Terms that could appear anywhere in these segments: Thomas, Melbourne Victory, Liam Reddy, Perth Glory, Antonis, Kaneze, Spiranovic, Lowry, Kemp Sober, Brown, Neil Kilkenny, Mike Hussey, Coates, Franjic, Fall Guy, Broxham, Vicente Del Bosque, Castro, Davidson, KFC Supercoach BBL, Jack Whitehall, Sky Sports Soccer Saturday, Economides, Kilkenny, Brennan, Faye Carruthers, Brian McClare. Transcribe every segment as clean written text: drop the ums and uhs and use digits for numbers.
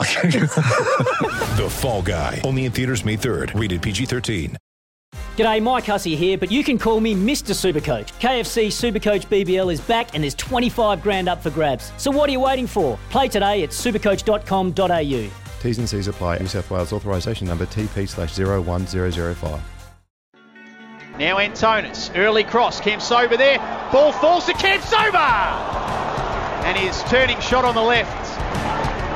The Fall Guy. Only in theaters May 3rd. Rated PG-13. G'day, Mike Hussey here, but you can call me Mr. Supercoach. KFC Supercoach BBL is back and there's $25,000 up for grabs. So what are you waiting for? Play today at supercoach.com.au. T's and C's apply. New South Wales authorisation number TP/01005. Now Antonis, early cross. Kemp Sober there. Ball falls to Kemp Sober! And his turning shot on the left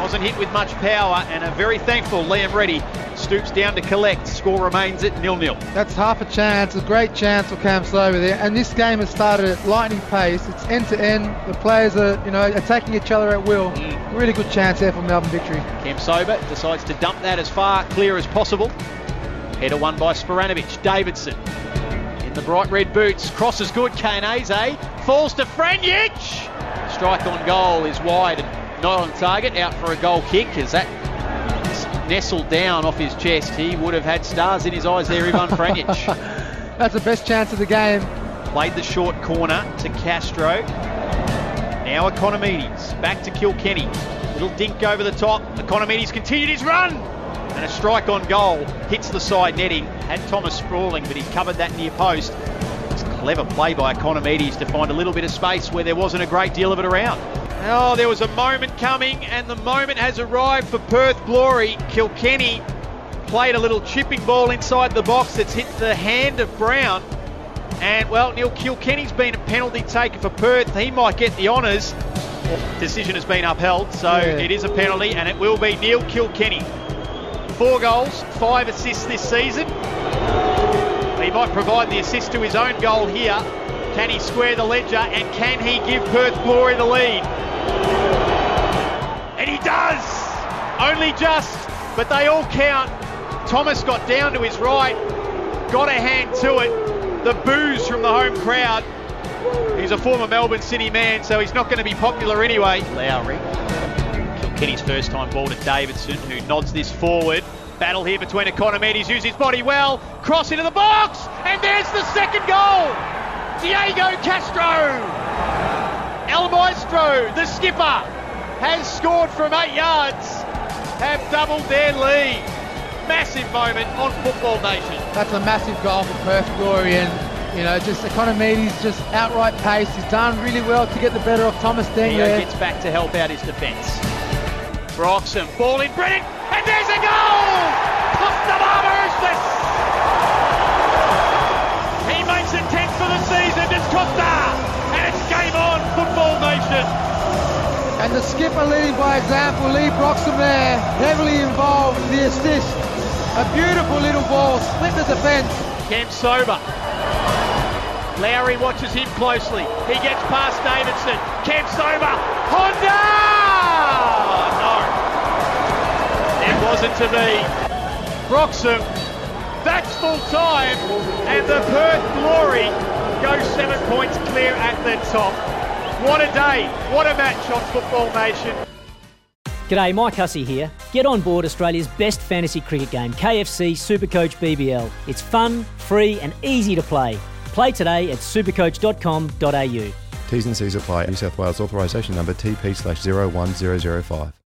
wasn't hit with much power, and a very thankful Liam Reddy stoops down to collect. Score remains at 0-0. That's half a chance, a great chance for Kemp Sober there. And this game has started at lightning pace. It's end-to-end. The players are, attacking each other at will. Really good chance there for Melbourne Victory. Kemp Sober decides to dump that as far clear as possible. Header won by Spiranovic. Davidson in the bright red boots. Cross is good. Kaneze falls to Franjic. Strike on goal is wide and not on target. Out for a goal kick as that nestled down off his chest. He would have had stars in his eyes there, Ivan Franjic. That's the best chance of the game. Played the short corner to Castro. Now Economides, back to Kilkenny. Little dink over the top. Economides continued his run. And a strike on goal. Hits the side netting. Had Thomas sprawling, but he covered that near post. It's a clever play by Economides to find a little bit of space where there wasn't a great deal of it around. Oh, there was a moment coming, and the moment has arrived for Perth Glory. Kilkenny played a little chipping ball inside the box that's hit the hand of Brown. And, Neil, Kilkenny's been a penalty taker for Perth. He might get the honours. Decision has been upheld, so It is a penalty, and it will be Neil Kilkenny. 4 goals, 5 assists this season. He might provide the assist to his own goal here. Can he square the ledger, and can he give Perth Glory the lead? And he does! Only just, but they all count. Thomas got down to his right, got a hand to it. The boos from the home crowd. He's a former Melbourne City man, so he's not going to be popular anyway. Lowry. Kilkenny's first time ball to Davidson, who nods this forward. Battle here between Economides, uses his body well. Cross into the box, and there's the second goal! Diego Castro! El Maestro, the skipper, has scored from 8 yards, have doubled their lead. Massive moment on Football Nation. That's a massive goal for Perth Glory, and, just Economides, just outright pace. He's done really well to get the better of Thomas Deng there. Gets back to help out his defence. Broxham, ball in Brennan, and there's a goal! Costa! He makes it 10th for the season, it's Costa! And it's game on, Football Nation. And the skipper leading by example, Lee Broxham there, heavily involved in the assist. A beautiful little ball, split the defence. Kemp Sober. Lowry watches him closely. He gets past Davidson. Kemp Sober. Honda! Oh, no. It wasn't to be. Broxham. That's full time. And the Perth Glory goes 7 points clear at the top. What a day, what a match on Football Nation. G'day, Mike Hussey here. Get on board Australia's best fantasy cricket game, KFC Supercoach BBL. It's fun, free and easy to play. Play today at supercoach.com.au. T's and C's apply. New South Wales authorisation number TP/01005.